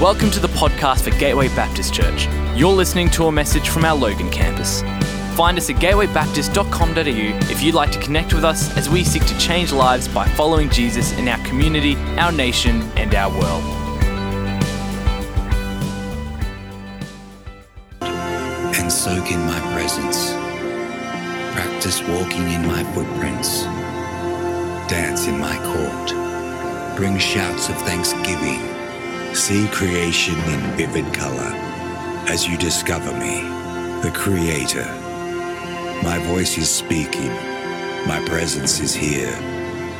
Welcome to the podcast for Gateway Baptist Church. You're listening to a message from our Logan campus. Find us at gatewaybaptist.com.au if you'd like to connect with us as we seek to change lives by following Jesus in our community, our nation, and our world. And soak in my presence. Practice walking in my footprints. Dance in my court. Bring shouts of thanksgiving. See creation in vivid color as you discover me, the Creator. My voice is speaking. My presence is here,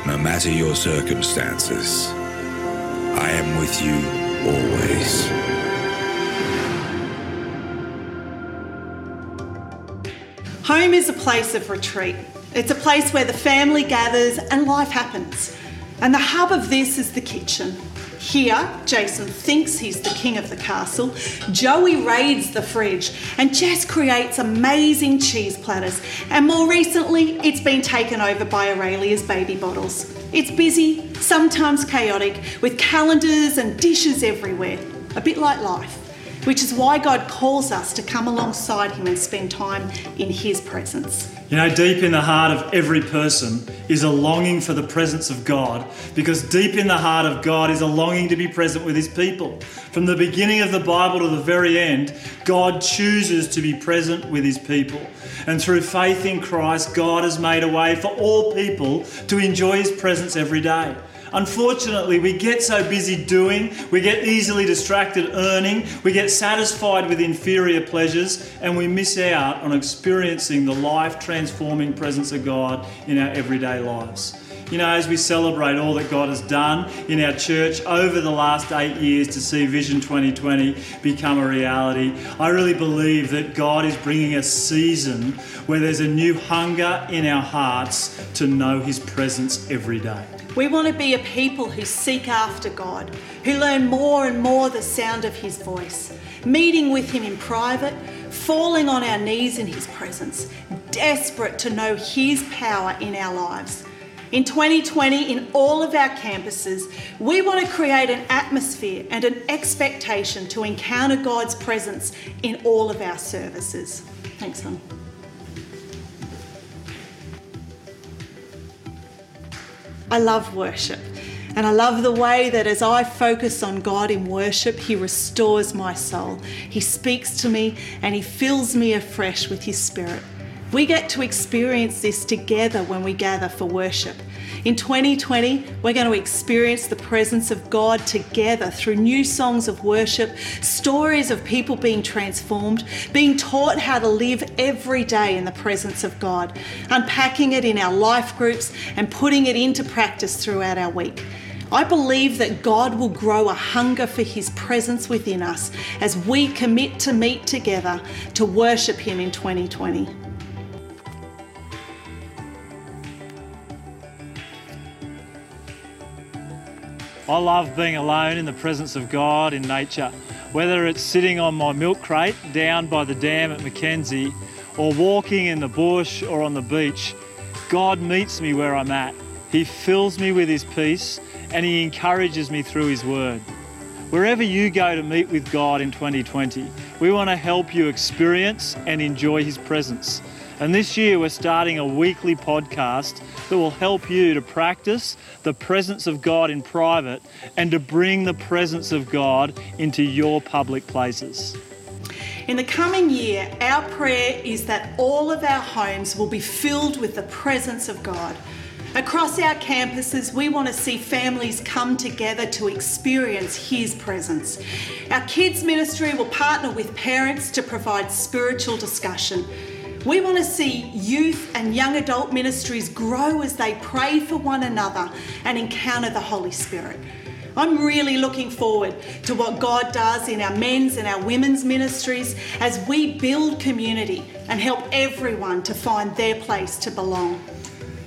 no matter your circumstances. I am with you always. Home is a place of retreat. It's a place where the family gathers and life happens. And the hub of this is the kitchen. Here, Jason thinks he's the king of the castle, Joey raids the fridge, and Jess creates amazing cheese platters. And more recently, it's been taken over by Aurelia's baby bottles. It's busy, sometimes chaotic, with calendars and dishes everywhere. A bit like life, which is why God calls us to come alongside him and spend time in his presence. You know, deep in the heart of every person is a longing for the presence of God, because deep in the heart of God is a longing to be present with his people. From the beginning of the Bible to the very end, God chooses to be present with his people. And through faith in Christ, God has made a way for all people to enjoy his presence every day. Unfortunately, we get so busy doing, we get easily distracted earning, we get satisfied with inferior pleasures, and we miss out on experiencing the life-transforming presence of God in our everyday lives. You know, as we celebrate all that God has done in our church over the last 8 years to see Vision 2020 become a reality, I really believe that God is bringing a season where there's a new hunger in our hearts to know his presence every day. We want to be a people who seek after God, who learn more and more the sound of his voice, meeting with him in private, falling on our knees in his presence, desperate to know his power in our lives. In 2020, in all of our campuses, we want to create an atmosphere and an expectation to encounter God's presence in all of our services. Thanks, hon. I love worship, and I love the way that as I focus on God in worship, he restores my soul. He speaks to me and he fills me afresh with his spirit. We get to experience this together when we gather for worship. In 2020, we're going to experience the presence of God together through new songs of worship, stories of people being transformed, being taught how to live every day in the presence of God, unpacking it in our life groups and putting it into practice throughout our week. I believe that God will grow a hunger for his presence within us as we commit to meet together to worship him in 2020. I love being alone in the presence of God in nature, whether it's sitting on my milk crate down by the dam at Mackenzie or walking in the bush or on the beach. God meets me where I'm at. He fills me with his peace and he encourages me through his word. Wherever you go to meet with God in 2020, we want to help you experience and enjoy his presence. And this year we're starting a weekly podcast that will help you to practice the presence of God in private and to bring the presence of God into your public places. In the coming year, our prayer is that all of our homes will be filled with the presence of God. Across our campuses, we want to see families come together to experience his presence. Our kids ministry will partner with parents to provide spiritual discussion. We want to see youth and young adult ministries grow as they pray for one another and encounter the Holy Spirit. I'm really looking forward to what God does in our men's and our women's ministries as we build community and help everyone to find their place to belong.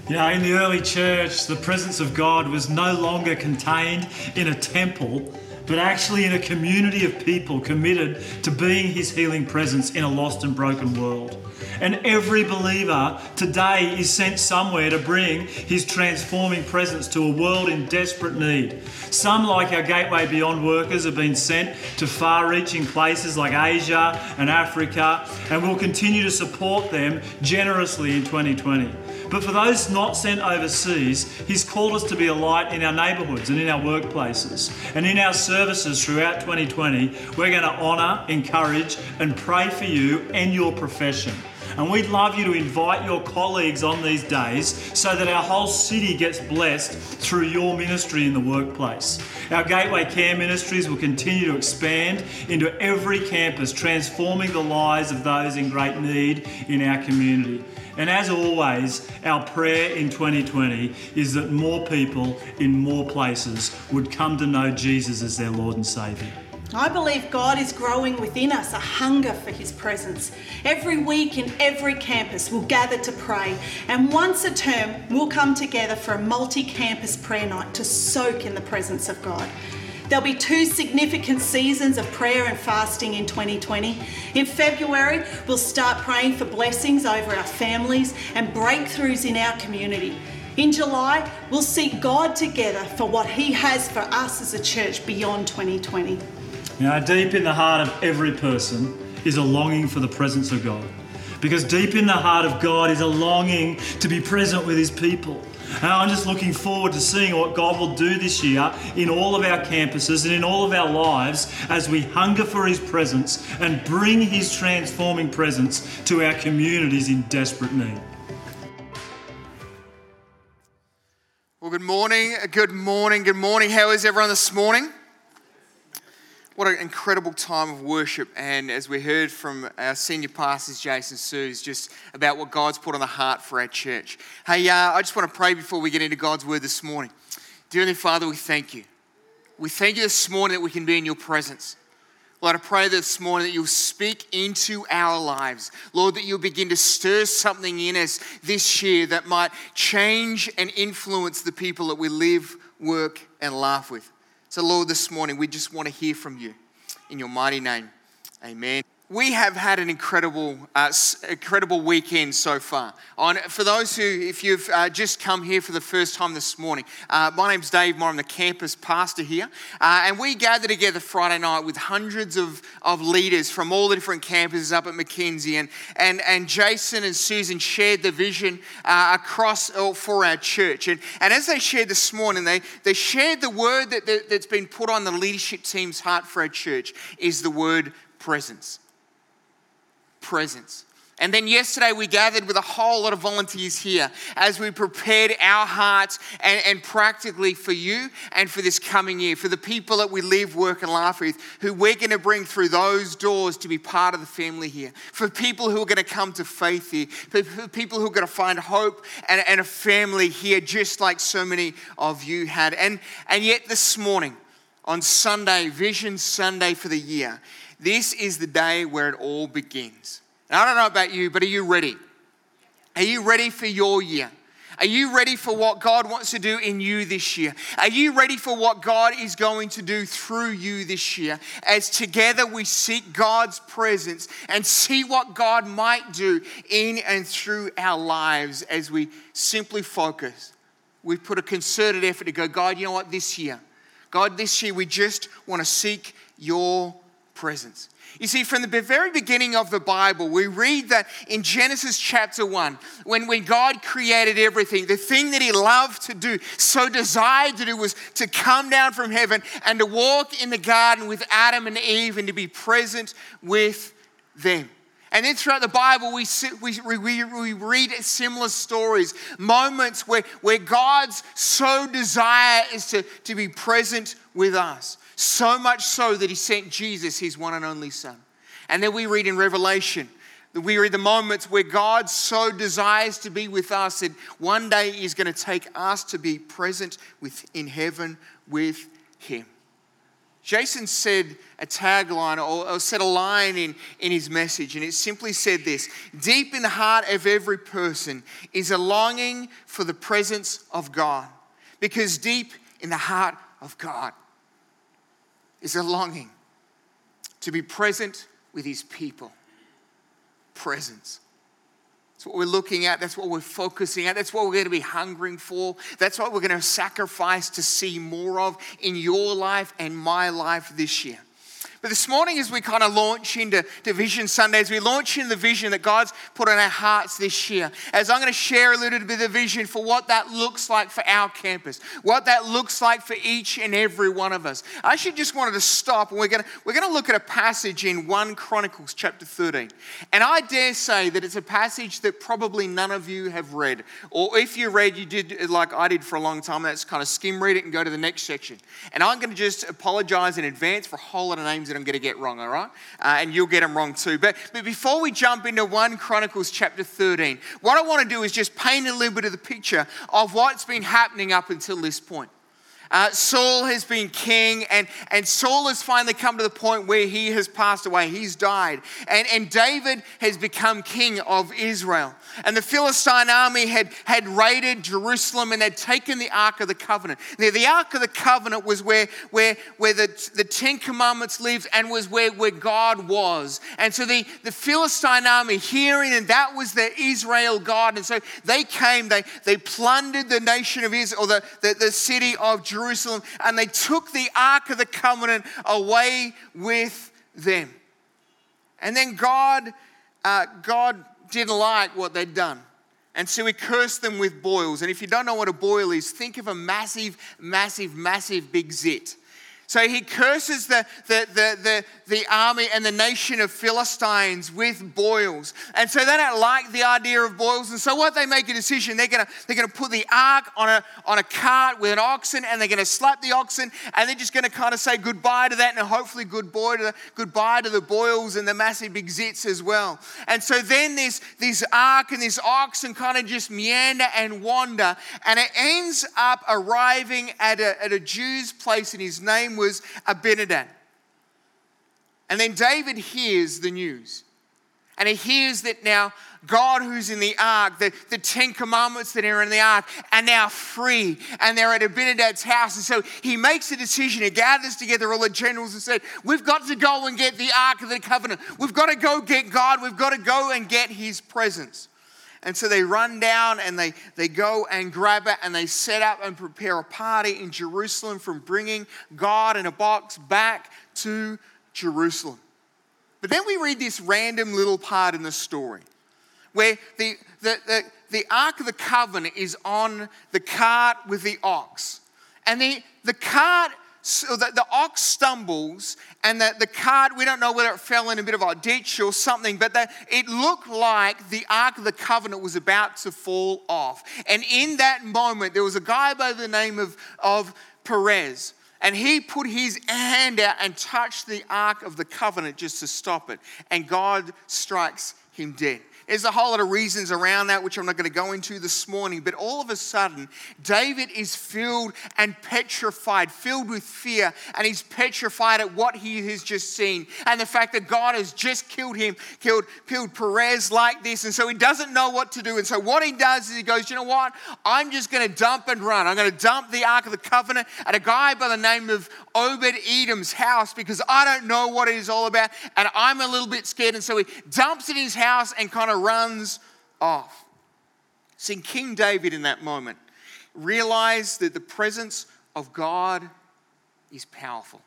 You know, in the early church, the presence of God was no longer contained in a temple, but actually in a community of people committed to being his healing presence in a lost and broken world. And every believer today is sent somewhere to bring his transforming presence to a world in desperate need. Some, like our Gateway Beyond workers, have been sent to far-reaching places like Asia and Africa, and we'll continue to support them generously in 2020. But for those not sent overseas, he's called us to be a light in our neighbourhoods and in our workplaces. And in our services throughout 2020, we're going to honour, encourage and pray for you and your profession. And we'd love you to invite your colleagues on these days so that our whole city gets blessed through your ministry in the workplace. Our Gateway Care Ministries will continue to expand into every campus, transforming the lives of those in great need in our community. And as always, our prayer in 2020 is that more people in more places would come to know Jesus as their Lord and Saviour. I believe God is growing within us a hunger for his presence. Every week in every campus we'll gather to pray, and once a term we'll come together for a multi-campus prayer night to soak in the presence of God. There'll be 2 significant seasons of prayer and fasting in 2020. In February, we'll start praying for blessings over our families and breakthroughs in our community. In July, we'll seek God together for what he has for us as a church beyond 2020. Now, deep in the heart of every person is a longing for the presence of God. Because deep in the heart of God is a longing to be present with his people. And I'm just looking forward to seeing what God will do this year in all of our campuses and in all of our lives as we hunger for his presence and bring his transforming presence to our communities in desperate need. Well, good morning. How is everyone this morning? What an incredible time of worship, and as we heard from our senior pastors, Jason Sues, just about what God's put on the heart for our church. Hey, I just want to pray before we get into God's word this morning. Dear Heavenly Father, we thank you. We thank you this morning that we can be in your presence. Lord, I pray this morning that you'll speak into our lives. Lord, that you'll begin to stir something in us this year that might change and influence the people that we live, work, and laugh with. So Lord, this morning, we just want to hear from you. In your mighty name, amen. We have had an incredible weekend so far. For those who, if you've just come here for the first time this morning, my name's Dave Moore, I'm the campus pastor here. And we gather together Friday night with hundreds of leaders from all the different campuses up at McKinsey. And Jason and Susan shared the vision for our church. And as they shared this morning, they shared the word that's been put on the leadership team's heart for our church is the word presence. And then yesterday we gathered with a whole lot of volunteers here as we prepared our hearts and practically for you and for this coming year, for the people that we live, work and laugh with, who we're going to bring through those doors to be part of the family here, for people who are going to come to faith here, for people who are going to find hope and a family here just like so many of you had. And yet this morning, on Sunday, Vision Sunday for the year, this is the day where it all begins. And I don't know about you, but are you ready? Are you ready for your year? Are you ready for what God wants to do in you this year? Are you ready for what God is going to do through you this year? As together we seek God's presence and see what God might do in and through our lives as we simply focus. We put a concerted effort to go, God, you know what, this year we just want to seek your presence. You see, from the very beginning of the Bible, we read that in Genesis chapter 1, when God created everything, the thing that he loved to do, so desired to do, was to come down from heaven and to walk in the garden with Adam and Eve and to be present with them. And then throughout the Bible, we read similar stories, moments where God's so desire is to be present with us. So much so that he sent Jesus, his one and only son. And then we read in Revelation, we read the moments where God so desires to be with us that one day he's going to take us to be present in heaven with him. Jason said a tagline or said a line in his message, and it simply said this: deep in the heart of every person is a longing for the presence of God, because deep in the heart of God is a longing to be present with his people. Presence. That's what we're looking at. That's what we're focusing at. That's what we're going to be hungering for. That's what we're going to sacrifice to see more of in your life and my life this year. But this morning, as we kind of launch into Vision Sunday, as we launch into the vision that God's put on our hearts this year, as I'm going to share a little bit of the vision for what that looks like for our campus, what that looks like for each and every one of us. I actually just wanted to stop, and we're going to look at a passage in 1 Chronicles chapter 13. And I dare say that it's a passage that probably none of you have read. Or if you read, you did like I did for a long time, that's kind of skim read it and go to the next section. And I'm going to just apologize in advance for a whole lot of names I'm going to get wrong, all right? And you'll get them wrong too. But before we jump into 1 Chronicles chapter 13, what I want to do is just paint a little bit of the picture of what's been happening up until this point. Saul has been king, and Saul has finally come to the point where he has passed away. He's died. And David has become king of Israel. And the Philistine army had raided Jerusalem and had taken the Ark of the Covenant. Now, the Ark of the Covenant was where the Ten Commandments lived and was where God was. And so the Philistine army hearing, and that was their Israel God. And so they came, they plundered the nation of Israel, or the city of Jerusalem, and they took the Ark of the Covenant away with them. And then God didn't like what they'd done. And so he cursed them with boils. And if you don't know what a boil is, think of a massive, massive, massive big zit. So he curses the army and the nation of Philistines with boils. And so they don't like the idea of boils. And so what they make a decision, they're going to put the ark on a cart with an oxen, and they're going to slap the oxen, and they're just going to kind of say goodbye to that, and hopefully goodbye to the boils and the massive big zits as well. And so then this ark and this oxen kind of just meander and wander, and it ends up arriving at a Jew's place, and his name was Abinadab. And then David hears the news. And he hears that now God, who's in the ark, the Ten Commandments that are in the ark, are now free. And they're at Abinadab's house. And so he makes a decision. He gathers together all the generals and said, we've got to go and get the Ark of the Covenant. We've got to go get God. We've got to go and get his presence. And so they run down and they go and grab it, and they set up and prepare a party in Jerusalem from bringing God in a box back to Jerusalem. But then we read this random little part in the story where the Ark of the Covenant is on the cart with the ox. And the ox stumbles, and the cart, we don't know whether it fell in a bit of a ditch or something, but it looked like the Ark of the Covenant was about to fall off. And in that moment, there was a guy by the name of Perez, and he put his hand out and touched the Ark of the Covenant just to stop it. And God strikes him dead. There's a whole lot of reasons around that, which I'm not going to go into this morning. But all of a sudden, David is filled and petrified, filled with fear. And he's petrified at what he has just seen. And the fact that God has just killed him, killed Perez like this. And so he doesn't know what to do. And so what he does is he goes, you know what? I'm just going to dump and run. I'm going to dump the Ark of the Covenant at a guy by the name of Obed-Edom's house, because I don't know what it is all about. And I'm a little bit scared. And so he dumps it in his house and kind of runs off. See, King David in that moment realized that the presence of God is powerful.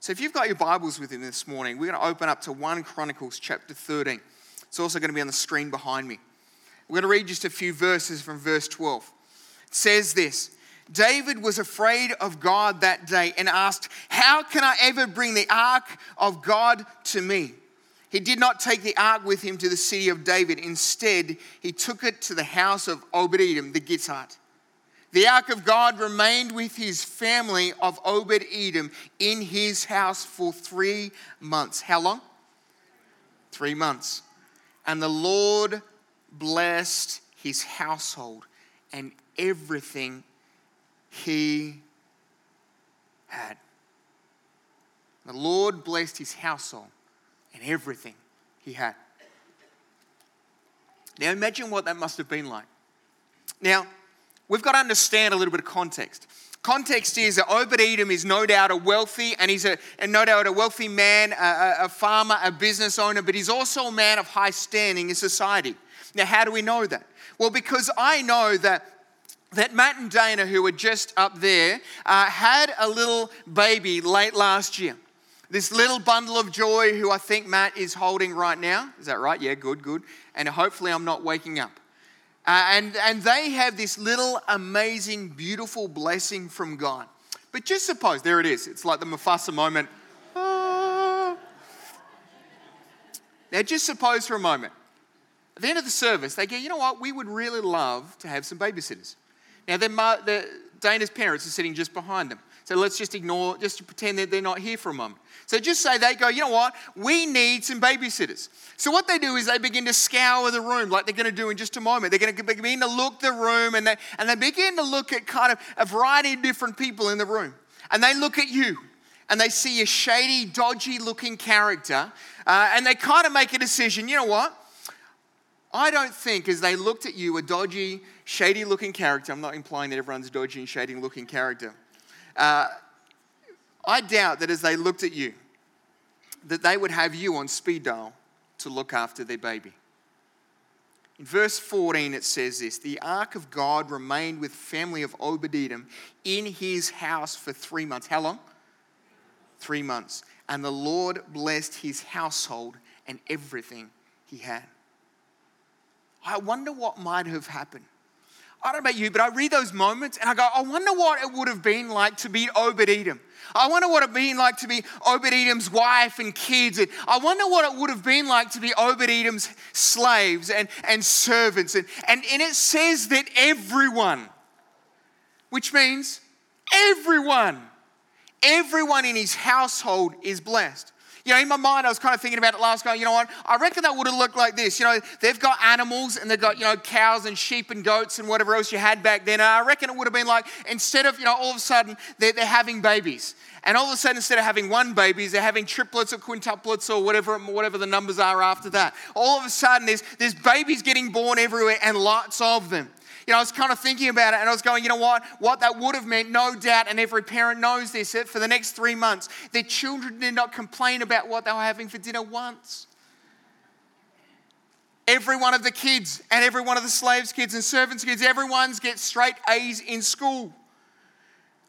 So if you've got your Bibles with you this morning, we're going to open up to 1 Chronicles chapter 13. It's also going to be on the screen behind me. We're going to read just a few verses from verse 12. It says this: David was afraid of God that day and asked, "How can I ever bring the ark of God to me?" He did not take the ark with him to the city of David. Instead, he took it to the house of Obed-Edom, the Gittite. The ark of God remained with his family of Obed-Edom in his house for 3 months. How long? 3 months. And the Lord blessed his household and everything he had. The Lord blessed his household and everything he had. Now imagine what that must have been like. Now, we've got to understand a little bit of context. Context is that Obed-Edom is no doubt a wealthy, and he's no doubt a wealthy man, a farmer, a business owner, but he's also a man of high standing in society. Now, how do we know that? Well, because I know that Matt and Dana, who were just up there, had a little baby late last year. This little bundle of joy who I think Matt is holding right now. Is that right? Yeah, good. And hopefully I'm not waking up. And they have this little amazing, beautiful blessing from God. But just suppose, there it is. It's like the Mufasa moment. Ah. Now just suppose for a moment. At the end of the service, they go, you know what? We would really love to have some babysitters. Now Dana's parents are sitting just behind them. So let's just pretend that they're not here for a moment. So just say they go, you know what? We need some babysitters. So what they do is they begin to scour the room like they're going to do in just a moment. They're going to begin to look the room and they begin to look at kind of a variety of different people in the room. And they look at you and they see a shady, dodgy looking character and they kind of make a decision. You know what? I don't think as they looked at you, a dodgy, shady looking character, I'm not implying that everyone's dodgy and shady looking character, I doubt that as they looked at you, that they would have you on speed dial to look after their baby. In verse 14, it says this, the ark of God remained with the family of Obed-Edom in his house for 3 months. How long? 3 months. And the Lord blessed his household and everything he had. I wonder what might have happened. I don't know about you, but I read those moments and I go, I wonder what it would have been like to be Obed-Edom. I wonder what it would have been like to be Obed-Edom's wife and kids. And I wonder what it would have been like to be Obed-Edom's slaves and servants. And it says that everyone, which means everyone in his household is blessed. You know, in my mind, I was kind of thinking about it last night. You know what? I reckon that would have looked like this. You know, they've got animals and they've got, you know, cows and sheep and goats and whatever else you had back then. And I reckon it would have been like, instead of, you know, all of a sudden they're having babies. And all of a sudden, instead of having one baby, they're having triplets or quintuplets or whatever the numbers are after that. All of a sudden, there's babies getting born everywhere and lots of them. You know, I was kind of thinking about it and I was going, you know what? What that would have meant, no doubt, and every parent knows this, that for the next 3 months, their children did not complain about what they were having for dinner once. Every one of the kids and every one of the slaves' kids and servants' kids, everyone's gets straight A's in school.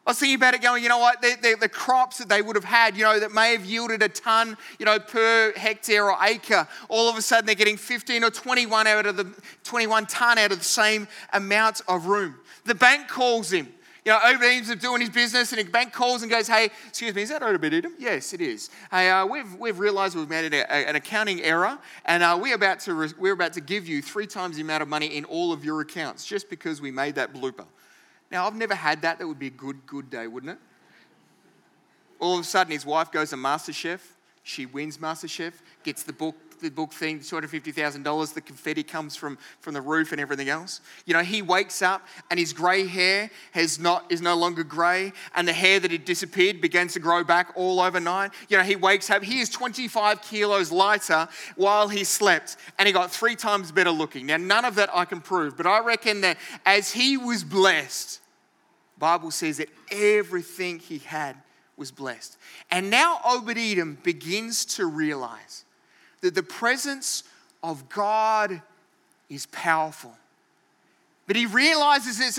I was thinking about it going, you know what, the crops that they would have had, you know, that may have yielded a ton, you know, per hectare or acre, all of a sudden they're getting 15 or 21 out of the 21 ton out of the same amount of room. The bank calls him, you know, Obed-Edom's doing his business and the bank calls and goes, hey, excuse me, is that Obed-Edom? Yes, it is. Hey, we've realized we've made an accounting error and we're about to give you 3 times the amount of money in all of your accounts just because we made that blooper. Now, I've never had that. That would be a good day, wouldn't it? All of a sudden, his wife goes to MasterChef. She wins MasterChef, gets the book thing, $250,000. The confetti comes from the roof and everything else. You know, he wakes up and his grey hair is no longer grey, and the hair that had disappeared begins to grow back all overnight. You know, he wakes up. He is 25 kilos lighter while he slept, and he got 3 times better looking. Now, none of that I can prove, but I reckon that as he was blessed, Bible says that everything he had was blessed. And now Obed-Edom begins to realize that the presence of God is powerful. But he realizes is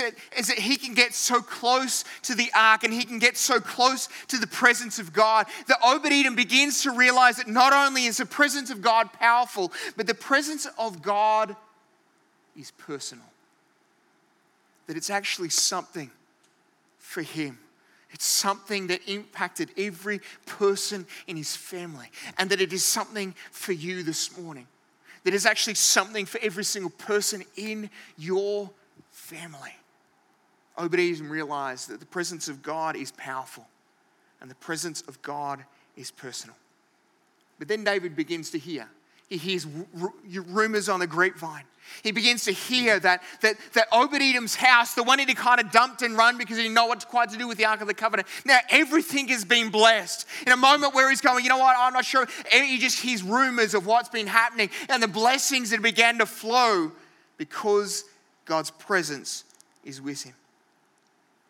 that he can get so close to the ark and he can get so close to the presence of God that Obed-Edom begins to realize that not only is the presence of God powerful, but the presence of God is personal. That it's actually something for him. It's something that impacted every person in his family. And that it is something for you this morning. That is actually something for every single person in your family. Obed-Edom realized that the presence of God is powerful. And the presence of God is personal. But then David begins to hear. He hears rumors on the grapevine. He begins to hear that Obed-Edom's house, the one he kind of dumped and run because he didn't know what quite to do with the Ark of the Covenant. Now everything has been blessed. In a moment where he's going, you know what, I'm not sure. He just hears rumors of what's been happening and the blessings that began to flow because God's presence is with him.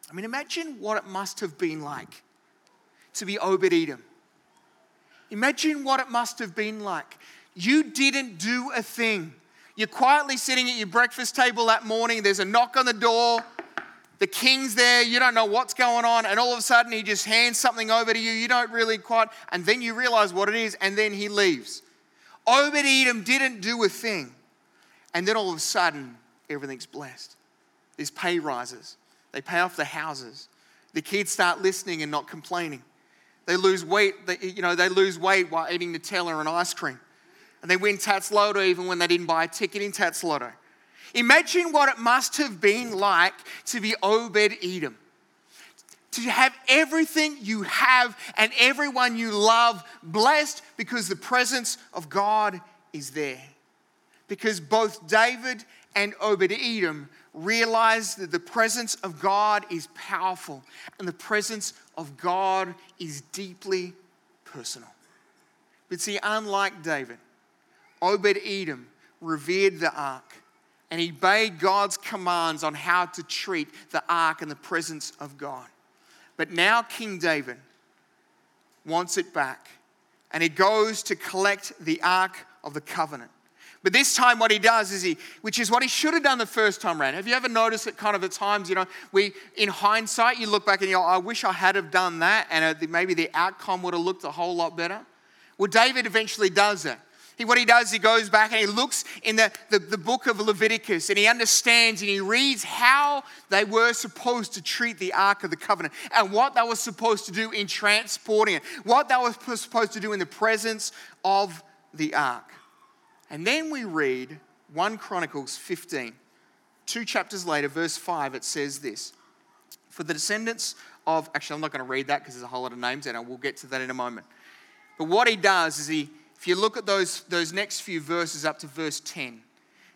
I mean, imagine what it must have been like to be Obed-Edom. Imagine what it must have been like. You didn't do a thing. You're quietly sitting at your breakfast table that morning. There's a knock on the door. The king's there. You don't know what's going on. And all of a sudden, he just hands something over to you. You don't really quite. And then you realize what it is. And then he leaves. Obed-Edom didn't do a thing. And then all of a sudden, everything's blessed. There's pay rises. They pay off the houses. The kids start listening and not complaining. They lose weight. They lose weight while eating Nutella and ice cream. And they win Tats Lotto even when they didn't buy a ticket in Tats Lotto. Imagine what it must have been like to be Obed-Edom. To have everything you have and everyone you love blessed because the presence of God is there. Because both David and Obed-Edom realized that the presence of God is powerful and the presence of God is deeply personal. But see, unlike David, Obed-Edom revered the ark and he obeyed God's commands on how to treat the ark and the presence of God. But now King David wants it back and he goes to collect the ark of the covenant. But this time what he does is which is what he should have done the first time around. Have you ever noticed that kind of at times, we, in hindsight, you look back and you go, I wish I had have done that and maybe the outcome would have looked a whole lot better. Well, David eventually does that. What he does, he goes back and he looks in the book of Leviticus and he understands and he reads how they were supposed to treat the Ark of the Covenant and what they were supposed to do in transporting it, what they were supposed to do in the presence of the Ark. And then we read 1 Chronicles 15. 2 chapters later, verse 5, it says this. For the descendants of... Actually, I'm not going to read that because there's a whole lot of names and we'll get to that in a moment. But what he does is if you look at those next few verses up to verse 10,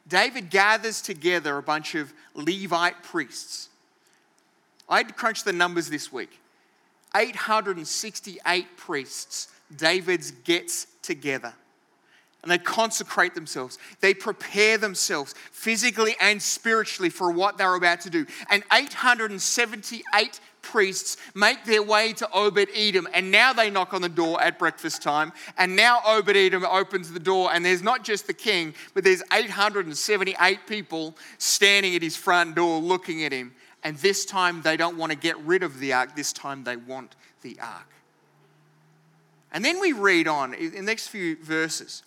David gathers together a bunch of Levite priests. I crunched the numbers this week. 868 priests David gets together. And they consecrate themselves. They prepare themselves physically and spiritually for what they're about to do. And 878 priests make their way to Obed-Edom. And now they knock on the door at breakfast time. And now Obed-Edom opens the door. And there's not just the king, but there's 878 people standing at his front door looking at him. And this time they don't want to get rid of the ark. This time they want the ark. And then we read on in the next few verses.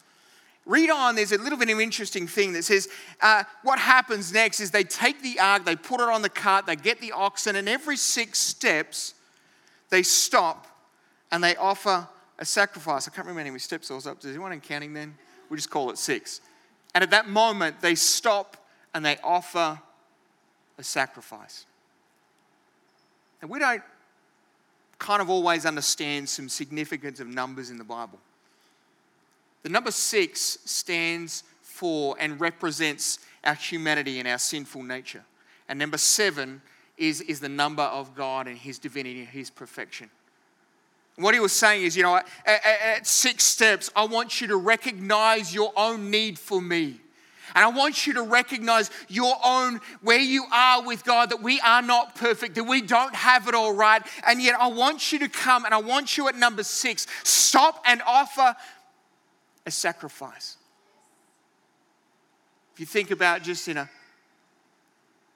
Read on, there's a little bit of interesting thing that says, what happens next is they take the ark, they put it on the cart, they get the oxen, and every 6 steps, they stop and they offer a sacrifice. I can't remember how many steps I was up to. Is anyone counting then? We'll just call it 6. And at that moment, they stop and they offer a sacrifice. And we don't kind of always understand some significance of numbers in the Bible. The number 6 stands for and represents our humanity and our sinful nature. And number 7 is the number of God and his divinity and his perfection. What he was saying is, at 6 steps, I want you to recognize your own need for me. And I want you to recognize your own, where you are with God, that we are not perfect, that we don't have it all right. And yet I want you to come and I want you at number 6, stop and offer a sacrifice. If you think about just in a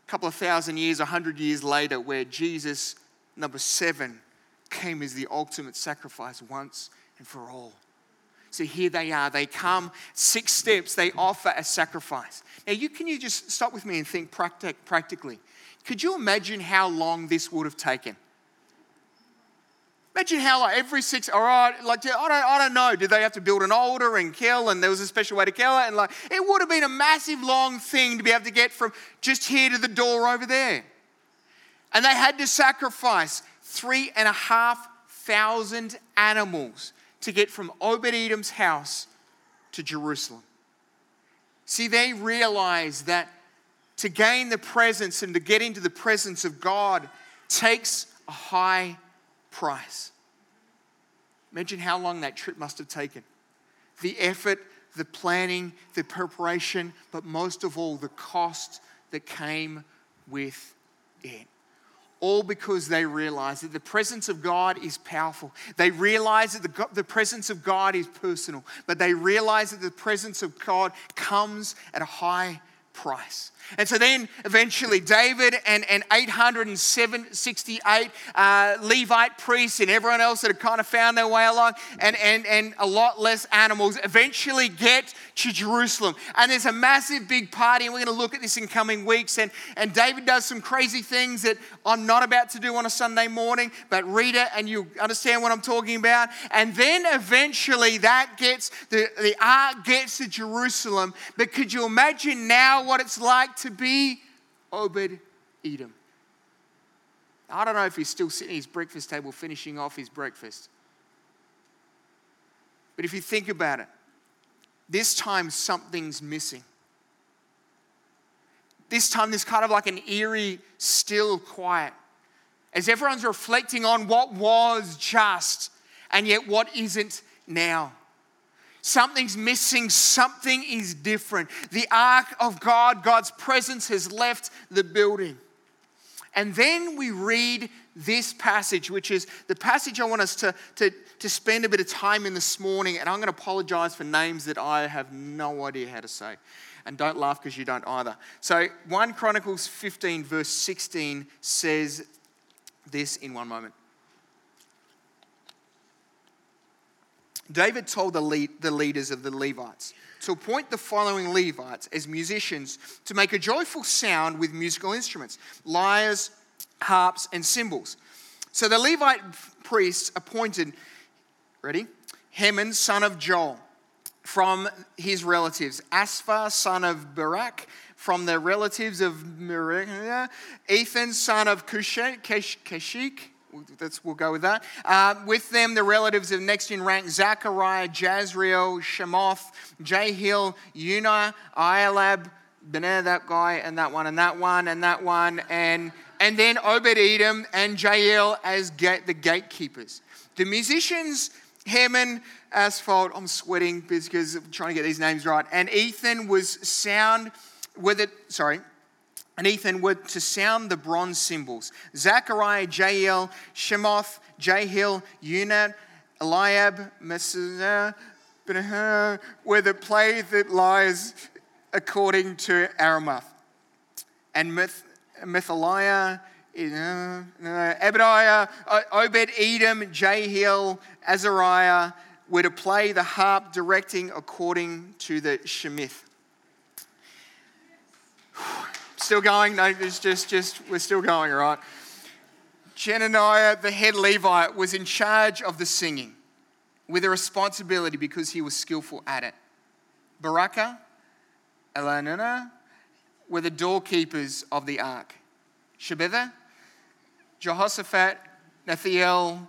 couple of thousand years, 100 years later, where Jesus, number 7, came as the ultimate sacrifice once and for all. So here they are. They come 6 steps. They offer a sacrifice. Now, can you just stop with me and think practically? Could you imagine how long this would have taken? Imagine how every 6, I don't know. Did they have to build an altar and kill? And there was a special way to kill it. And it would have been a massive long thing to be able to get from just here to the door over there. And they had to sacrifice 3,500 animals to get from Obed-Edom's house to Jerusalem. See, they realized that to gain the presence and to get into the presence of God takes a high price. Imagine how long that trip must have taken. The effort, the planning, the preparation, but most of all, the cost that came with it. all because they realize that the presence of God is powerful. They realize that the presence of God is personal, but they realize that the presence of God comes at a high price. And so then eventually David and 868 Levite priests and everyone else that had kind of found their way along and a lot less animals eventually get to Jerusalem. And there's a massive big party, and we're going to look at this in coming weeks. And David does some crazy things that I'm not about to do on a Sunday morning, but read it and you'll understand what I'm talking about. And then eventually that gets, the ark gets to Jerusalem. But could you imagine now what it's like to be Obed-Edom? I don't know if he's still sitting at his breakfast table finishing off his breakfast. But if you think about it, this time something's missing. This time there's kind of like an eerie, still quiet. As everyone's reflecting on what was just and yet what isn't now. Something's missing. Something is different. The ark of God, God's presence, has left the building. And then we read this passage, which is the passage I want us to spend a bit of time in this morning. And I'm going to apologize for names that I have no idea how to say. And don't laugh because you don't either. So 1 Chronicles 15 verse 16 says this in one moment. David told the leaders of the Levites to appoint the following Levites as musicians to make a joyful sound with musical instruments, lyres, harps, and cymbals. So the Levite priests appointed, ready, Heman, son of Joel, from his relatives, Asphar, son of Barak, from the relatives of Merari, Ethan, son of Keshik. We'll go with that. With them, the relatives of next in rank, Zechariah, Jazreel, Shemoth, Jehiel, Unai, Ialab, Benah, that guy, and that one, and that one, and that one, and then Obed-Edom and Jael as the gatekeepers. The musicians, Heman, Asphalt, I'm sweating because I'm trying to get these names right, and Ethan were to sound the bronze cymbals. Zechariah, Jael, Shemoth, Jehiel, Unat, Eliab, Messina, Benah, were to play the lyres according to Aramoth. And Methaliah, Abadiah, Obed-Edom, Jehiel, Azariah were to play the harp, directing according to the Shemith. Still going? No, it's just we're still going, all right? Chenaniah, the head Levite, was in charge of the singing with a responsibility because he was skillful at it. Barakah, Elanana were the doorkeepers of the ark. Shebetha, Jehoshaphat, Nethiel,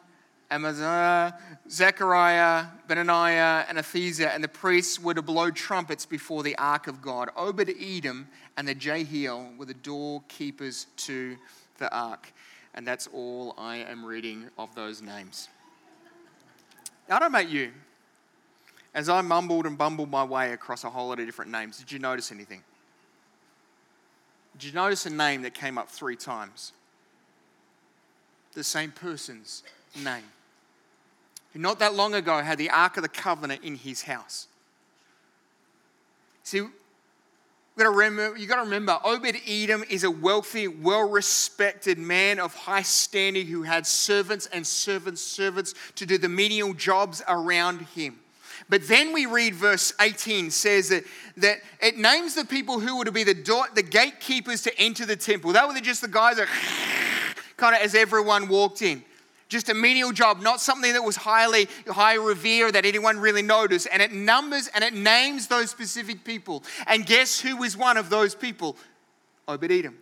Amaziah, Zechariah, Benaniah, and Athazah, and the priests were to blow trumpets before the ark of God. Obed-Edom and the Jehiel were the doorkeepers to the ark. And that's all I am reading of those names. Now, I don't know about you. As I mumbled and bumbled my way across a whole lot of different names, did you notice anything? Did you notice a name that came up 3 times? The same person's name. Who not that long ago had the Ark of the Covenant in his house. See, you've got to remember, Obed-Edom is a wealthy, well-respected man of high standing who had servants and servants to do the menial jobs around him. But then we read verse 18 says that it names the people who were to be the gatekeepers to enter the temple. They were just the guys that kind of as everyone walked in. Just a menial job, not something that was high revered that anyone really noticed. And it numbers and it names those specific people. And guess who was one of those people? Obed-Edom.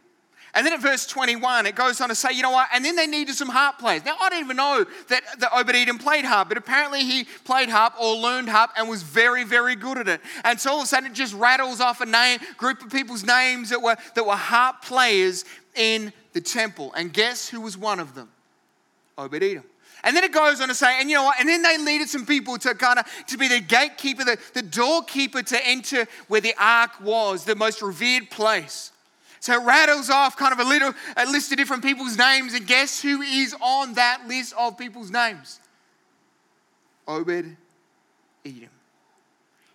And then at verse 21, it goes on to say, you know what? And then they needed some harp players. Now, I didn't even know that Obed-Edom played harp, but apparently he played harp or learned harp and was very, very good at it. And so all of a sudden, it just rattles off a group of people's names that were harp players in the temple. And guess who was one of them? Obed-Edom. And then it goes on to say, and you know what? And then they needed some people to kind of to be the gatekeeper, the doorkeeper to enter where the ark was, the most revered place. So it rattles off kind of a list of different people's names. And guess who is on that list of people's names? Obed-Edom.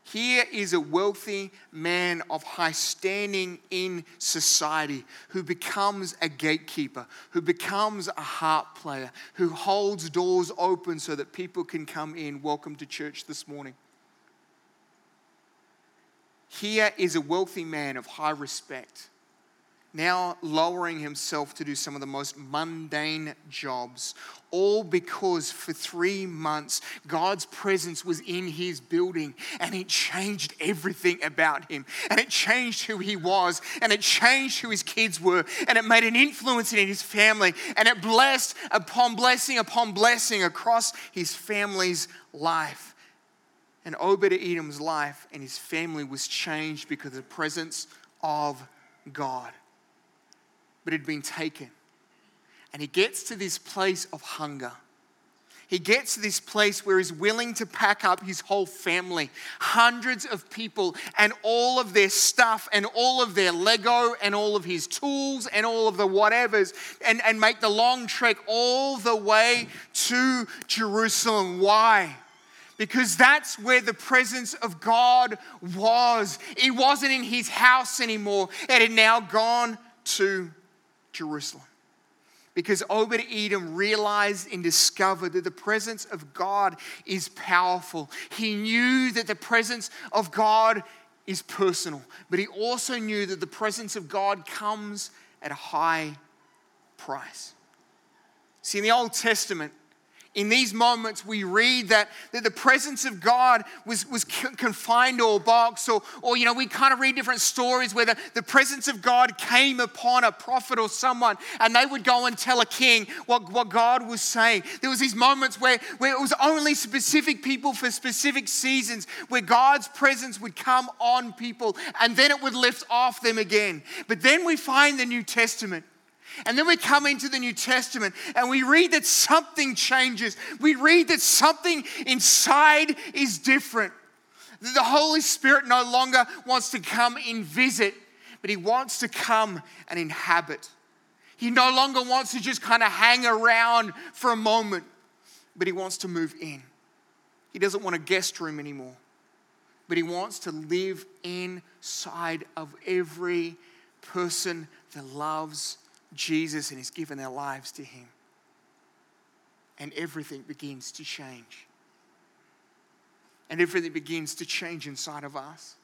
Here is a wealthy man of high standing in society who becomes a gatekeeper, who becomes a harp player, who holds doors open so that people can come in. Welcome to church this morning. Here is a wealthy man of high respect, now lowering himself to do some of the most mundane jobs, all because for 3 months, God's presence was in his building and it changed everything about him. And it changed who he was, and it changed who his kids were, and it made an influence in his family, and it blessed upon blessing across his family's life. And Obed-Edom's life and his family was changed because of the presence of God. But it had been taken. And he gets to this place of hunger. He gets to this place where he's willing to pack up his whole family, hundreds of people, and all of their stuff, and all of their Lego, and all of his tools, and all of the whatevers, and make the long trek all the way to Jerusalem. Why? Because that's where the presence of God was. It wasn't in his house anymore. It had now gone to Jerusalem. Because Obed-Edom realized and discovered that the presence of God is powerful. He knew that the presence of God is personal. But he also knew that the presence of God comes at a high price. See, in the Old Testament, in these moments, we read that the presence of God was confined to a box, or we kind of read different stories where the presence of God came upon a prophet or someone, and they would go and tell a king what God was saying. There was these moments where it was only specific people for specific seasons, where God's presence would come on people, and then it would lift off them again. But then we find the New Testament. And then we come into the New Testament and we read that something changes. We read that something inside is different. The Holy Spirit no longer wants to come and visit, but he wants to come and inhabit. He no longer wants to just kind of hang around for a moment, but he wants to move in. He doesn't want a guest room anymore, but he wants to live inside of every person that loves Jesus and has given their lives to him. And everything begins to change. And everything begins to change inside of us.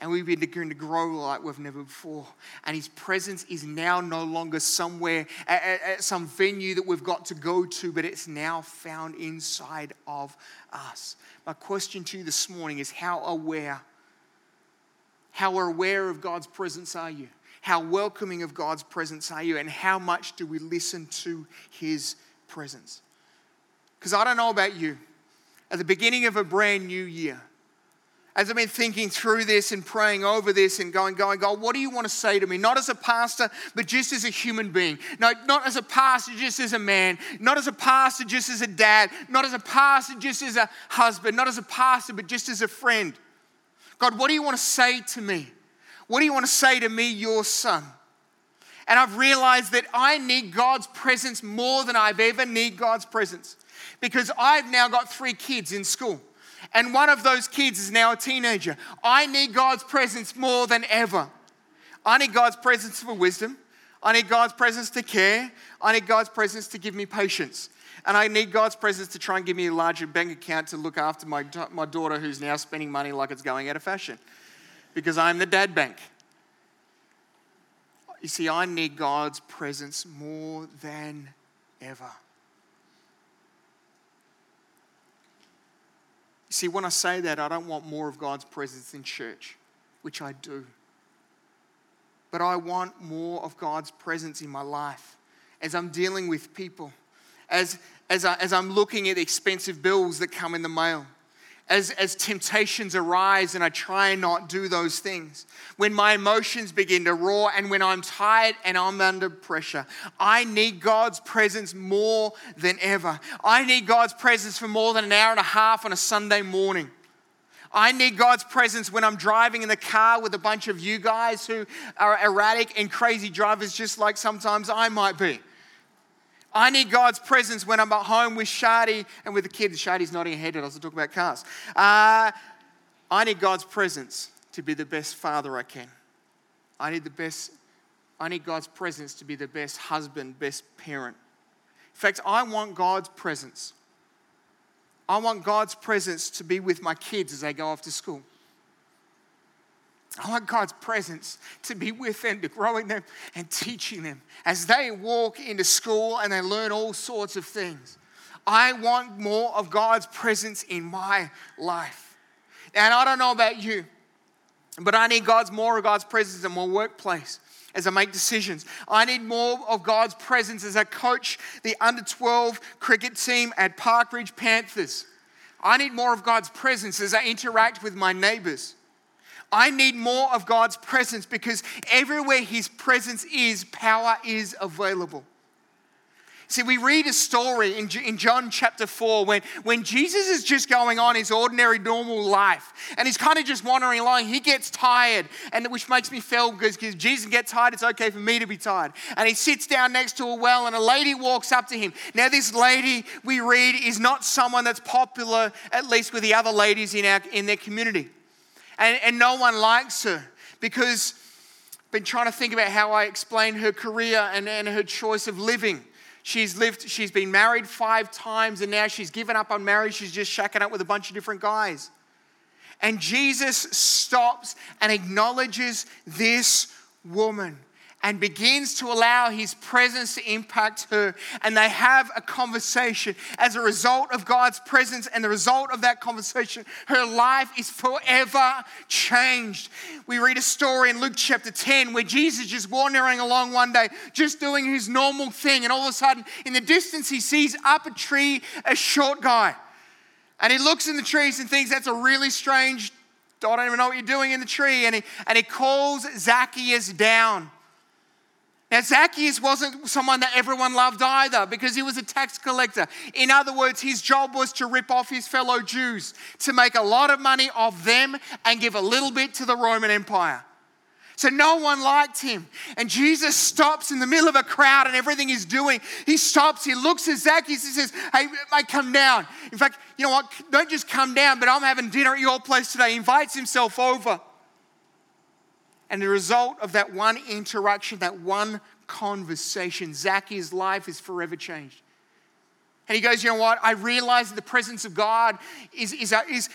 And we begin to grow like we've never before. And his presence is now no longer somewhere, at some venue that we've got to go to, but it's now found inside of us. My question to you this morning is, how aware of God's presence are you? How welcoming of God's presence are you? And how much do we listen to his presence? Because I don't know about you. At the beginning of a brand new year, as I've been thinking through this and praying over this and going, God, what do you want to say to me? Not as a pastor, but just as a human being. No, not as a pastor, just as a man. Not as a pastor, just as a dad. Not as a pastor, just as a husband. Not as a pastor, but just as a friend. God, what do you want to say to me? What do you want to say to me, your son? And I've realized that I need God's presence more than I've ever need God's presence, because I've now got 3 kids in school, and one of those kids is now a teenager. I need God's presence more than ever. I need God's presence for wisdom. I need God's presence to care. I need God's presence to give me patience. And I need God's presence to try and give me a larger bank account to look after my daughter, who's now spending money like it's going out of fashion, because I'm the dad bank. You see, I need God's presence more than ever. You see, when I say that, I don't want more of God's presence in church, which I do. But I want more of God's presence in my life as I'm dealing with people, as I'm looking at the expensive bills that come in the mail. As temptations arise and I try and not do those things. When my emotions begin to roar and when I'm tired and I'm under pressure, I need God's presence more than ever. I need God's presence for more than an hour and a half on a Sunday morning. I need God's presence when I'm driving in the car with a bunch of you guys who are erratic and crazy drivers, just like sometimes I might be. I need God's presence when I'm at home with Shadi and with the kids. Shadi's nodding her head at us to talk about cars. I need God's presence to be the best father I can. I need God's presence to be the best husband, best parent. In fact, I want God's presence. I want God's presence to be with my kids as they go off to school. I want God's presence to be with them, to growing them and teaching them as they walk into school and they learn all sorts of things. I want more of God's presence in my life. And I don't know about you, but I need more of God's presence in my workplace as I make decisions. I need more of God's presence as I coach the under-12 cricket team at Park Ridge Panthers. I need more of God's presence as I interact with my neighbours. I need more of God's presence because everywhere His presence is, power is available. See, we read a story in John chapter 4 when Jesus is just going on His ordinary, normal life and He's kind of just wandering along. He gets tired, which makes me feel good because Jesus gets tired, it's okay for me to be tired. And He sits down next to a well and a lady walks up to Him. Now this lady, we read, is not someone that's popular, at least with the other ladies in their community. And no one likes her because I've been trying to think about how I explain her career and her choice of living. She's been married 5 times and now she's given up on marriage. She's just shacking up with a bunch of different guys. And Jesus stops and acknowledges this woman and begins to allow His presence to impact her. And they have a conversation. As a result of God's presence and the result of that conversation, her life is forever changed. We read a story in Luke chapter 10 where Jesus is just wandering along one day, just doing His normal thing. And all of a sudden, in the distance, He sees up a tree a short guy. And He looks in the trees and thinks, that's a really strange, I don't even know what you're doing in the tree. And he calls Zacchaeus down. Now, Zacchaeus wasn't someone that everyone loved either because he was a tax collector. In other words, his job was to rip off his fellow Jews, to make a lot of money off them and give a little bit to the Roman Empire. So no one liked him. And Jesus stops in the middle of a crowd and everything He's doing. He stops, He looks at Zacchaeus and says, hey, mate, come down. In fact, you know what? Don't just come down, but I'm having dinner at your place today. He invites himself over. And the result of that one interaction, that one conversation, Zacchaeus' life is forever changed. And he goes, you know what? I realize that the presence of God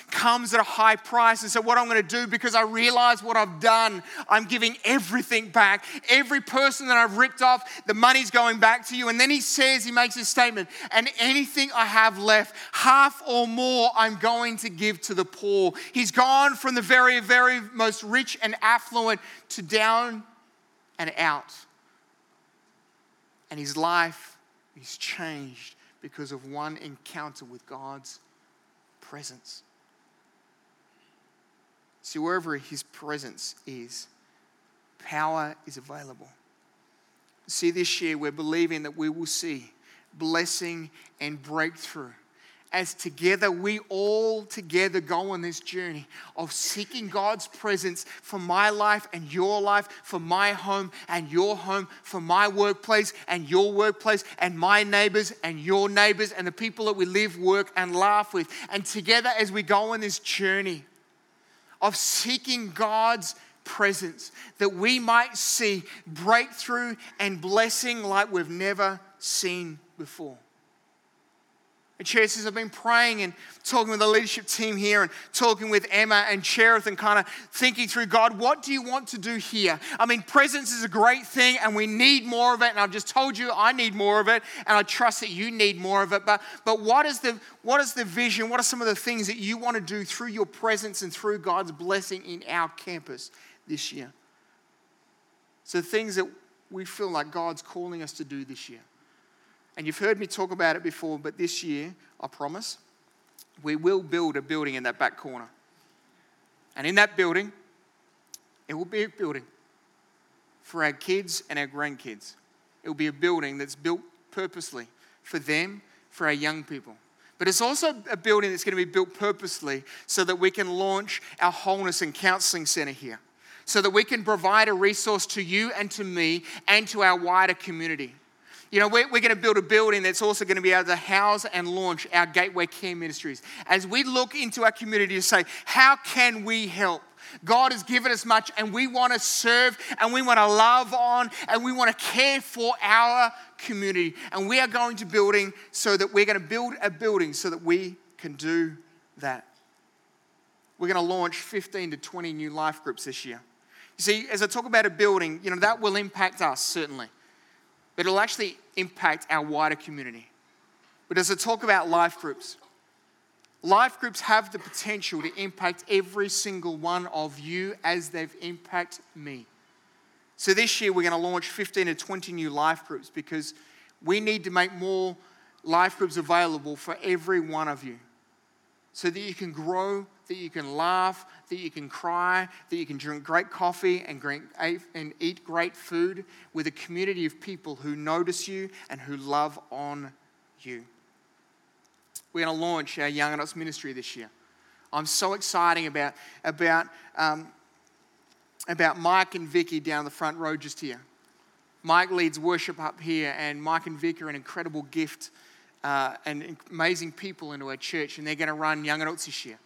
comes at a high price. And so what I'm going to do, because I realize what I've done, I'm giving everything back. Every person that I've ripped off, the money's going back to you. And then he says, he makes this statement, and anything I have left, half or more, I'm going to give to the poor. He's gone from the very, very most rich and affluent to down and out. And his life is changed because of one encounter with God's presence. See, wherever His presence is, power is available. See, this year we're believing that we will see blessing and breakthrough as together we all together go on this journey of seeking God's presence for my life and your life, for my home and your home, for my workplace and your workplace, and my neighbors and your neighbors, and the people that we live, work, and laugh with. And together as we go on this journey of seeking God's presence, that we might see breakthrough and blessing like we've never seen before. And church, as I've been praying and talking with the leadership team here and talking with Emma and Cherith and kind of thinking through, God, what do you want to do here? I mean, presence is a great thing and we need more of it. And I've just told you I need more of it and I trust that you need more of it. But what is the vision? What are some of the things that you want to do through your presence and through God's blessing in our campus this year? So things that we feel like God's calling us to do this year. And you've heard me talk about it before, but this year, I promise, we will build a building in that back corner. And in that building, it will be a building for our kids and our grandkids. It will be a building that's built purposely for them, for our young people. But it's also a building that's going to be built purposely so that we can launch our wholeness and counseling center here, so that we can provide a resource to you and to me and to our wider community. You know, we're going to build a building that's also going to be able to house and launch our Gateway Care Ministries. As we look into our community to say, how can we help? God has given us much, and we want to serve, and we want to love on, and we want to care for our community. And we are going to building so that we're going to build a building so that we can do that. We're going to launch 15 to 20 new life groups this year. You see, as I talk about a building, you know, that will impact us, certainly. But it'll actually impact our wider community. But as I talk about life groups have the potential to impact every single one of you as they've impacted me. So this year we're going to launch 15 to 20 new life groups because we need to make more life groups available for every one of you so that you can grow, that you can laugh, that you can cry, that you can drink great coffee and eat great food with a community of people who notice you and who love on you. We're going to launch our Young Adults Ministry this year. I'm so excited about Mike and Vicky down the front row just here. Mike leads worship up here, and Mike and Vicky are an incredible gift and amazing people into our church, and they're going to run Young Adults this year.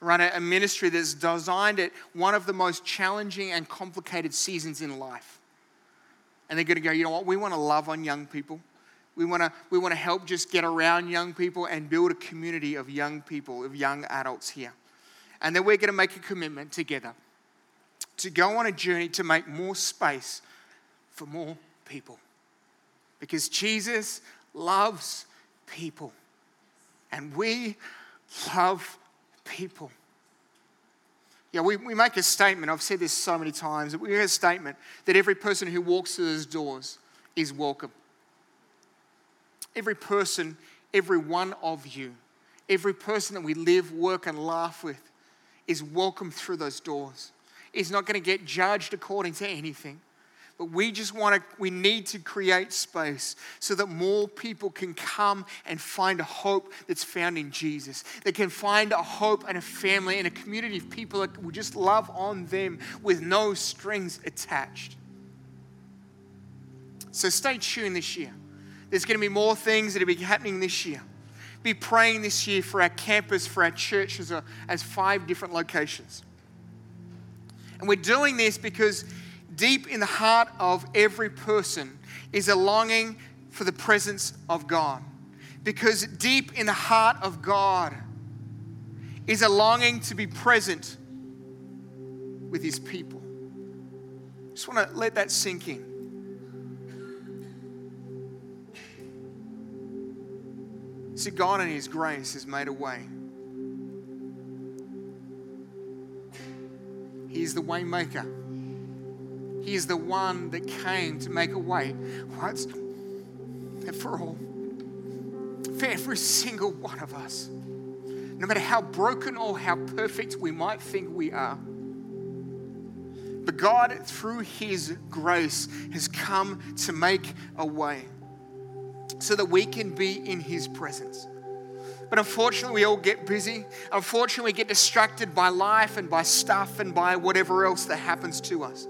Run a ministry that's designed at one of the most challenging and complicated seasons in life. And they're going to go, you know what, we want to love on young people. We want to help just get around young people and build a community of young people, of young adults here. And then we're going to make a commitment together to go on a journey to make more space for more people. Because Jesus loves people. And we love people. Yeah, we make a statement, I've said this so many times, that we make a statement that every person who walks through those doors is welcome. Every person, every one of you, every person that we live, work, and laugh with is welcome through those doors. It's not going to get judged according to anything. But we need to create space so that more people can come and find a hope that's found in Jesus. They can find a hope and a family and a community of people that will just love on them with no strings attached. So stay tuned this year. There's going to be more things that will be happening this year. Be praying this year for our campus, for our church as 5 different locations. And we're doing this because deep in the heart of every person is a longing for the presence of God. Because deep in the heart of God is a longing to be present with his people. Just want to let that sink in. See, God in his grace has made a way. He is the way maker. He is the one that came to make a way once and for all, for every single one of us, no matter how broken or how perfect we might think we are. But God, through his grace, has come to make a way so that we can be in his presence. But unfortunately, we all get busy. Unfortunately, we get distracted by life and by stuff and by whatever else that happens to us.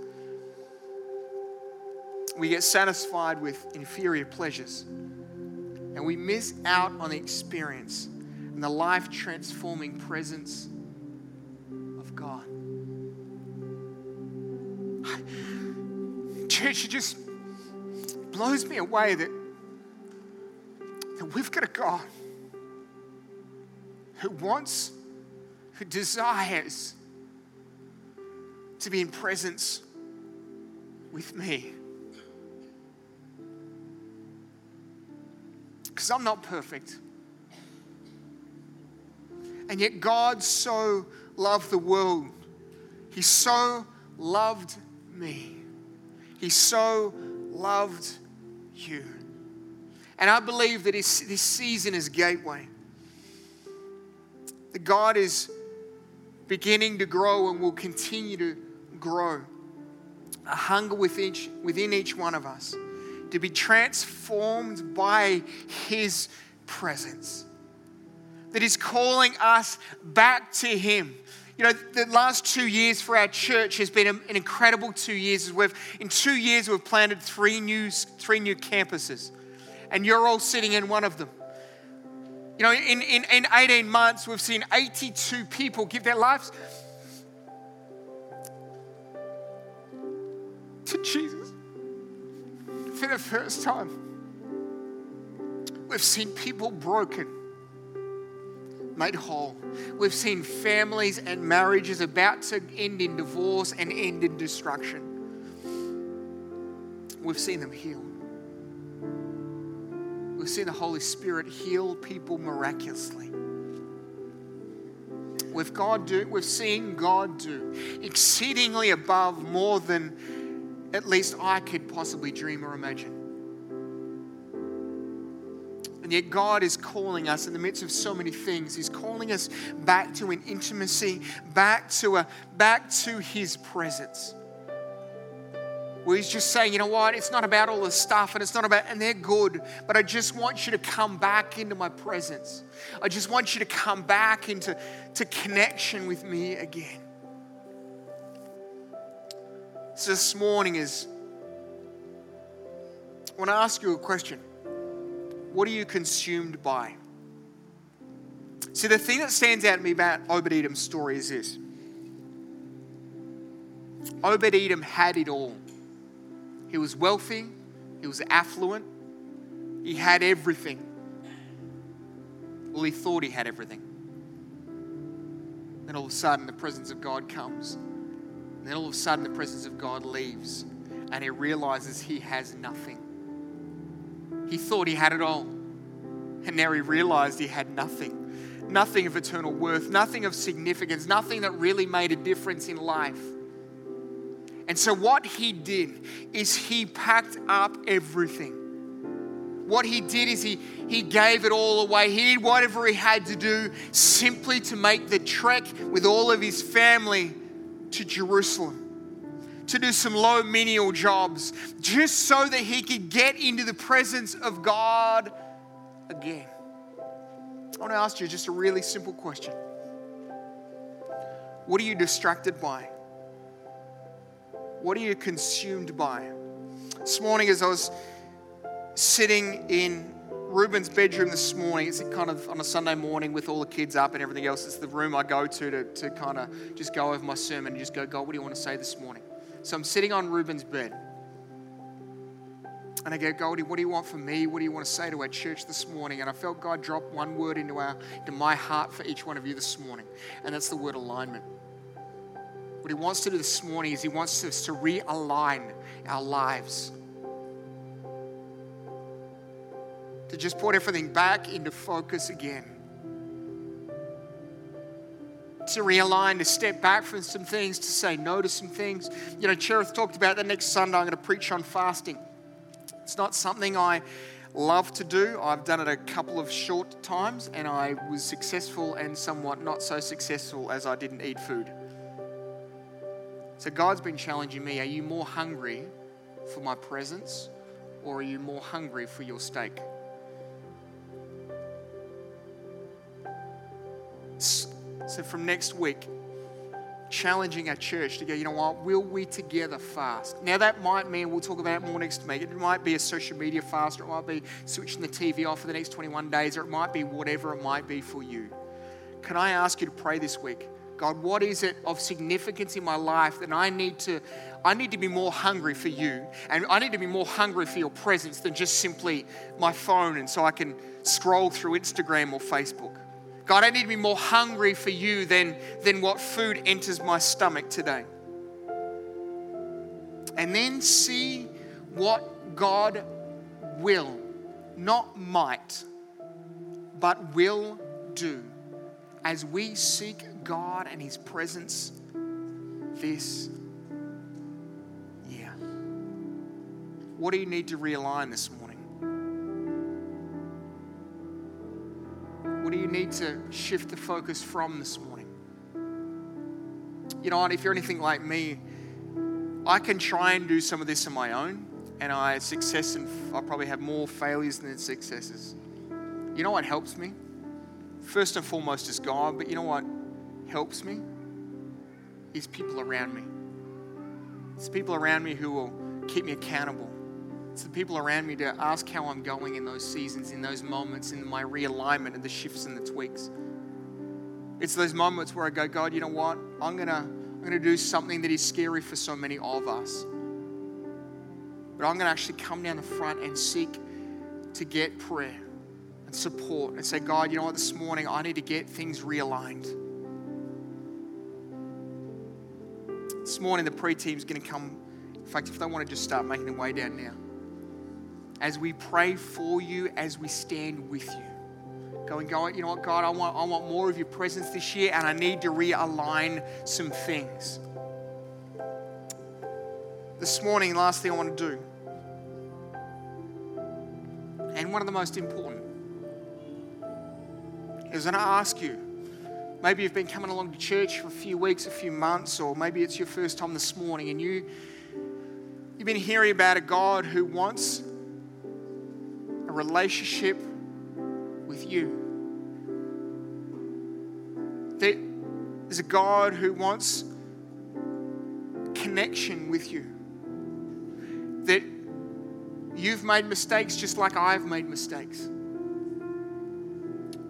We get satisfied with inferior pleasures, and we miss out on the experience and the life-transforming presence of God. Church, it just blows me away that we've got a God who wants, who desires to be in presence with me. Because I'm not perfect. And yet God so loved the world. He so loved me. He so loved you. And I believe that this season is Gateway. That God is beginning to grow and will continue to grow a hunger within each one of us to be transformed by his presence. that is calling us back to him. You know, the last 2 years for our church has been an incredible 2 years. In 2 years, we've planted three new campuses, and you're all sitting in one of them. You know, in 18 months, we've seen 82 people give their lives to Jesus for the first time. We've seen people broken, made whole. We've seen families and marriages about to end in divorce and end in destruction. We've seen them healed. We've seen the Holy Spirit heal people miraculously. We've seen God do exceedingly above, more than at least I could possibly dream or imagine. And yet God is calling us in the midst of so many things. He's calling us back to an intimacy, back to his presence. Where he's just saying, you know what, it's not about all this stuff and they're good, but I just want you to come back into my presence. I just want you to come back into connection with me again. So this morning I want to ask you a question. What are you consumed by? See, the thing that stands out to me about Obed-Edom's story is this. Obed-Edom had it all. He was wealthy. He was affluent. He had everything. Well, he thought he had everything. Then all of a sudden, the presence of God comes. And then all of a sudden, the presence of God leaves. And he realizes he has nothing. He thought he had it all. And now he realized he had nothing. Nothing of eternal worth, nothing of significance, nothing that really made a difference in life. And so what he did is he packed up everything. What he did is he gave it all away. He did whatever he had to do simply to make the trek with all of his family to Jerusalem, to do some low menial jobs, just so that he could get into the presence of God again. I want to ask you just a really simple question. What are you distracted by? What are you consumed by? This morning, as I was sitting in Ruben's bedroom this morning, it's kind of on a Sunday morning with all the kids up and everything else, it's the room I go to kind of just go over my sermon and just go, God, what do you want to say this morning? So I'm sitting on Ruben's bed. And I go, Goldie, what do you want from me? What do you want to say to our church this morning? And I felt God drop one word into my heart for each one of you this morning. And that's the word alignment. What he wants to do this morning is he wants us to realign our lives. To just put everything back into focus again. To realign, to step back from some things, to say no to some things. You know, Cherith talked about that next Sunday I'm going to preach on fasting. It's not something I love to do. I've done it a couple of short times and I was successful and somewhat not so successful as I didn't eat food. So God's been challenging me. Are you more hungry for my presence or are you more hungry for your steak? So from next week, challenging our church to go, you know what, will we together fast? Now that might mean, we'll talk about it more next week, it might be a social media fast, or it might be switching the TV off for the next 21 days, or it might be whatever it might be for you. Can I ask you to pray this week? God, what is it of significance in my life that I need to be more hungry for you, and I need to be more hungry for your presence than just simply my phone and so I can scroll through Instagram or Facebook. God, I need to be more hungry for you than what food enters my stomach today. And then see what God will, not might, but will do as we seek God and his presence this year. What do you need to realign this morning? What do you need to shift the focus from this morning? You know, and if you're anything like me, I can try and do some of this on my own, and I probably have more failures than successes. You know what helps me? first and foremost is God, but you know what helps me? Is people around me. It's the people around me who will keep me accountable. It's the people around me to ask how I'm going in those seasons, in those moments, in my realignment and the shifts and the tweaks. It's those moments where I go, God, you know what? I'm gonna do something that is scary for so many of us. But I'm gonna actually come down the front and seek to get prayer and support and say, God, you know what? This morning I need to get things realigned. This morning the pre-team's gonna come. In fact, if they want to just start making their way down now. As we pray for you, as we stand with you. Going, you know what, God, I want more of your presence this year, and I need to realign some things. This morning, last thing I want to do, and one of the most important, is I'm going to ask you, maybe you've been coming along to church for a few weeks, a few months, or maybe it's your first time this morning, and you've been hearing about a God who wants a relationship with you. There's a God who wants connection with you. That you've made mistakes just like I've made mistakes.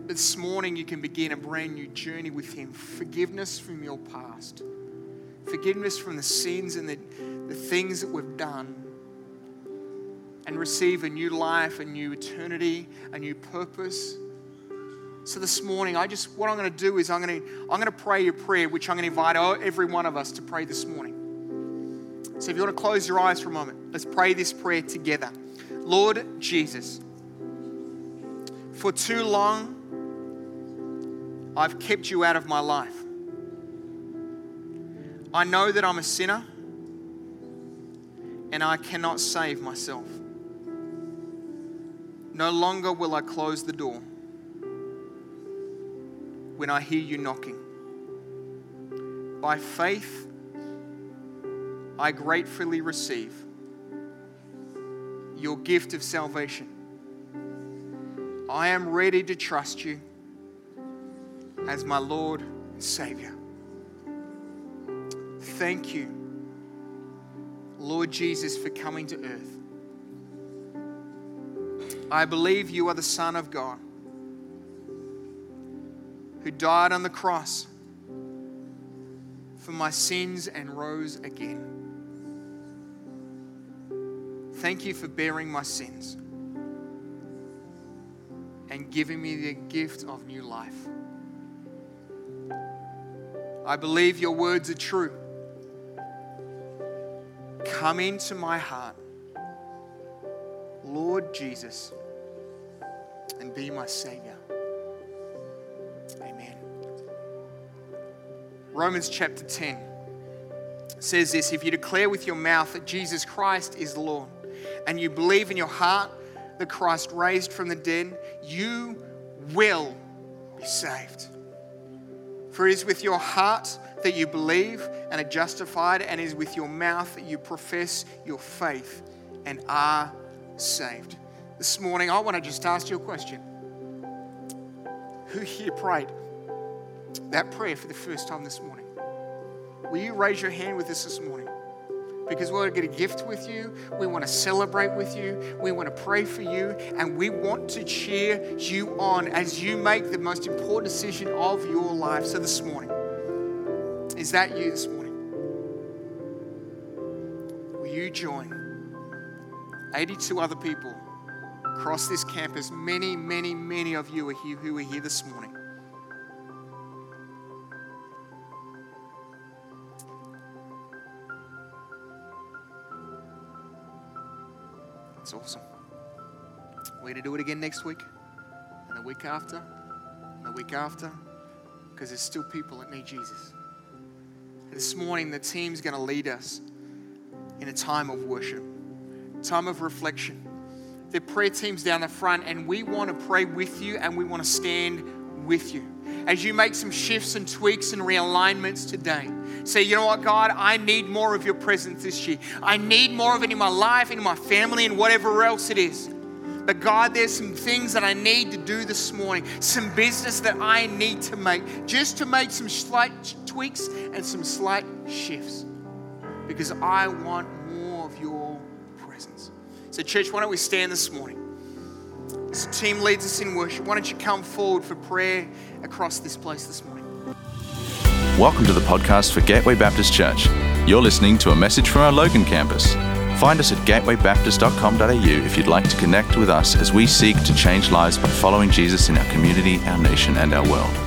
This morning you can begin a brand new journey with Him. Forgiveness from your past. Forgiveness from the sins and the things that we've done, and receive a new life, a new eternity, a new purpose. So this morning, what I'm going to do is I'm going to pray your prayer, which I'm going to invite every one of us to pray this morning. So if you want to close your eyes for a moment, let's pray this prayer together. Lord Jesus, for too long, I've kept you out of my life. I know that I'm a sinner, and I cannot save myself. No longer will I close the door when I hear you knocking. By faith, I gratefully receive your gift of salvation. I am ready to trust you as my Lord and Savior. Thank you, Lord Jesus, for coming to earth. I believe you are the Son of God who died on the cross for my sins and rose again. Thank you for bearing my sins and giving me the gift of new life. I believe your words are true. Come into my heart, Lord Jesus, and be my Savior. Amen. Romans chapter 10 says this: if you declare with your mouth that Jesus Christ is Lord, and you believe in your heart that Christ raised from the dead, you will be saved. For it is with your heart that you believe and are justified, and it is with your mouth that you profess your faith and are saved. This morning, I want to just ask you a question. Who here prayed that prayer for the first time this morning? Will you raise your hand with us this morning? Because we're going to gift with you, we want to celebrate with you, we want to pray for you, and we want to cheer you on as you make the most important decision of your life. So this morning, is that you this morning? Will you join 82 other people across this campus? Many, many, many of you are here who are here this morning. That's awesome. We're going to do it again next week, and the week after, and the week after, because there's still people that need Jesus. This morning, the team's going to lead us in a time of worship, time of reflection. The prayer team's down the front, and we want to pray with you, and we want to stand with you as you make some shifts and tweaks and realignments today. Say, you know what, God, I need more of your presence this year. I need more of it in my life, in my family, and whatever else it is. But God, there's some things that I need to do this morning, some business that I need to make, just to make some slight tweaks and some slight shifts, because I want more of your presence. So church, why don't we stand this morning? As the team leads us in worship, why don't you come forward for prayer across this place this morning? Welcome to the podcast for Gateway Baptist Church. You're listening to a message from our Logan campus. Find us at gatewaybaptist.com.au if you'd like to connect with us as we seek to change lives by following Jesus in our community, our nation, and our world.